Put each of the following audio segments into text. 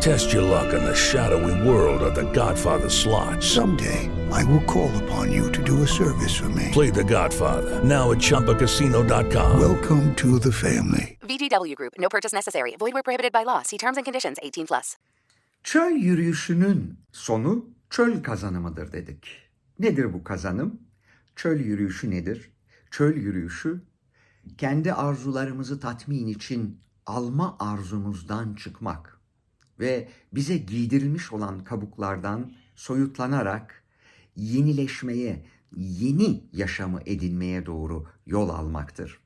Test your luck in the shadowy world of The Godfather slot. Someday, I will call upon you to do a service for me. Play The Godfather, now at ChumbaCasino.com. Welcome to the family. VGW group, no purchase necessary. Void where prohibited by law. See terms and conditions 18+. Çöl yürüyüşünün sonu çöl kazanımıdır dedik. Nedir bu kazanım? Çöl yürüyüşü nedir? Çöl yürüyüşü, kendi arzularımızı tatmin için alma arzumuzdan çıkmak ve bize giydirilmiş olan kabuklardan soyutlanarak yenileşmeye, yeni yaşamı edinmeye doğru yol almaktır.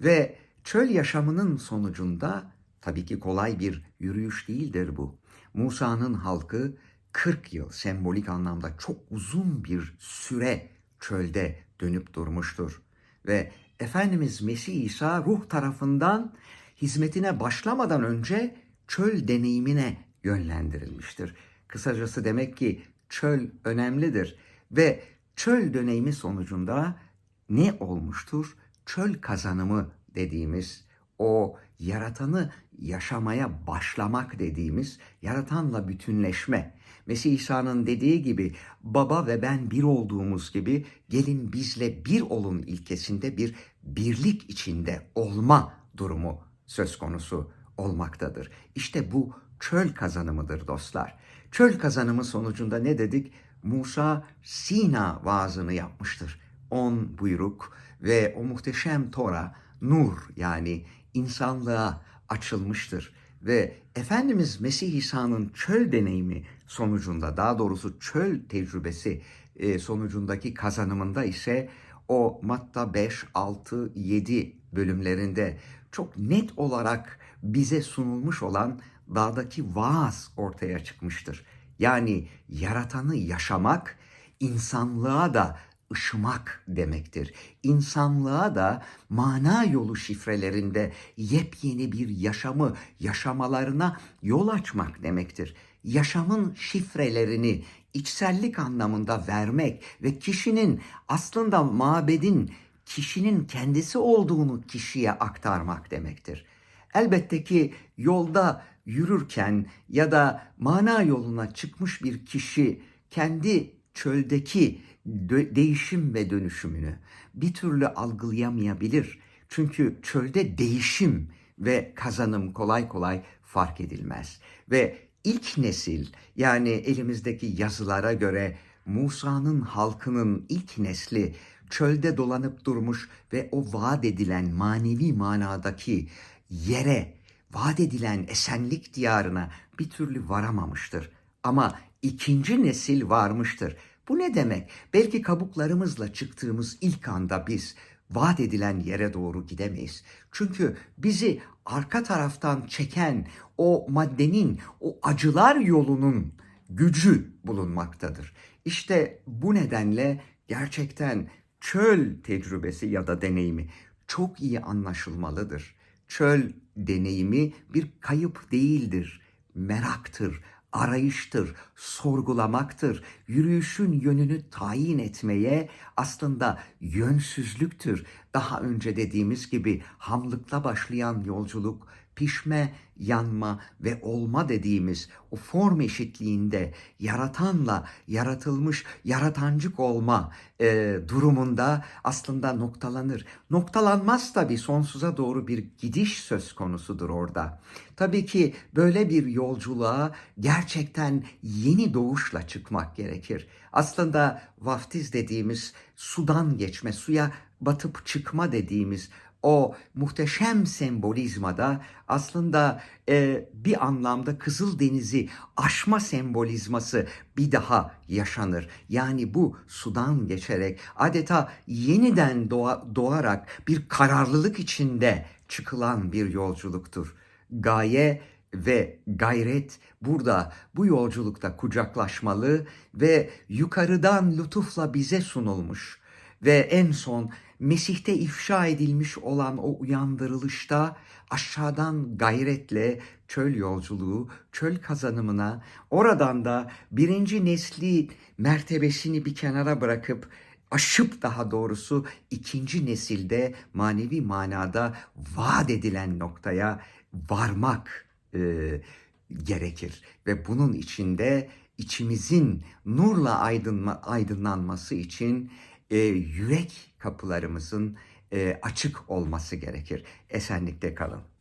Ve çöl yaşamının sonucunda, tabii ki kolay bir yürüyüş değildir bu. Musa'nın halkı 40 yıl, sembolik anlamda çok uzun bir süre çölde dönüp durmuştur. Ve Efendimiz Mesih İsa ruh tarafından hizmetine başlamadan önce çöl deneyimine yönlendirilmiştir. Kısacası demek ki çöl önemlidir ve çöl deneyimi sonucunda ne olmuştur? Çöl kazanımı dediğimiz, o yaratanı yaşamaya başlamak dediğimiz, yaratanla bütünleşme. Mesih İsa'nın dediği gibi, baba ve ben bir olduğumuz gibi gelin bizle bir olun ilkesinde bir birlik içinde olma durumu söz konusu olmaktadır. İşte bu çöl kazanımıdır dostlar. Çöl kazanımı sonucunda ne dedik? Musa Sina vaazını yapmıştır. 10 buyruk ve o muhteşem Tora, nur yani insanlığa açılmıştır. Ve Efendimiz Mesih İsa'nın çöl deneyimi sonucunda, daha doğrusu çöl tecrübesi sonucundaki kazanımında ise o Matta 5, 6, 7 bölümlerinde çok net olarak bize sunulmuş olan dağdaki vaaz ortaya çıkmıştır. Yani yaratanı yaşamak, insanlığa da ışımak demektir. İnsanlığa da mana yolu şifrelerinde yepyeni bir yaşamı, yaşamalarına yol açmak demektir. Yaşamın şifrelerini içsellik anlamında vermek ve kişinin aslında mabedin, kişinin kendisi olduğunu kişiye aktarmak demektir. Elbette ki yolda yürürken ya da mana yoluna çıkmış bir kişi kendi çöldeki değişim ve dönüşümünü bir türlü algılayamayabilir. Çünkü çölde değişim ve kazanım kolay kolay fark edilmez. Ve ilk nesil, yani elimizdeki yazılara göre Musa'nın halkının ilk nesli çölde dolanıp durmuş ve o vaat edilen manevi manadaki yere, vaat edilen esenlik diyarına bir türlü varamamıştır. Ama ikinci nesil varmıştır. Bu ne demek? Belki kabuklarımızla çıktığımız ilk anda biz vaat edilen yere doğru gidemeyiz. Çünkü bizi arka taraftan çeken o maddenin, o acılar yolunun gücü bulunmaktadır. İşte bu nedenle gerçekten çöl tecrübesi ya da deneyimi çok iyi anlaşılmalıdır. Çöl deneyimi bir kayıp değildir, meraktır, arayıştır, sorgulamaktır, yürüyüşün yönünü tayin etmeye aslında yönsüzlüktür. Daha önce dediğimiz gibi hamlıkla başlayan yolculuk, pişme, yanma ve olma dediğimiz o form eşitliğinde yaratanla yaratılmış, yaratancık olma durumunda aslında noktalanır. Noktalanmaz tabii, sonsuza doğru bir gidiş söz konusudur orada. Tabii ki böyle bir yolculuğa gerçekten yeni doğuşla çıkmak gerekir. Aslında vaftiz dediğimiz, sudan geçme, suya batıp çıkma dediğimiz o muhteşem sembolizmada aslında bir anlamda Kızıldeniz'i aşma sembolizması bir daha yaşanır. Yani bu sudan geçerek adeta yeniden doğarak bir kararlılık içinde çıkılan bir yolculuktur. Gaye ve gayret burada bu yolculukta kucaklaşmalı ve yukarıdan lütufla bize sunulmuş ve en son Mesih'te ifşa edilmiş olan o uyandırılışta aşağıdan gayretle çöl yolculuğu, çöl kazanımına, oradan da birinci nesli mertebesini bir kenara bırakıp aşıp daha doğrusu ikinci nesilde manevi manada vaat edilen noktaya varmak gerekir. Ve bunun içinde içimizin nurla aydınlanması için yürek kapılarımızın açık olması gerekir. Esenlikte kalın.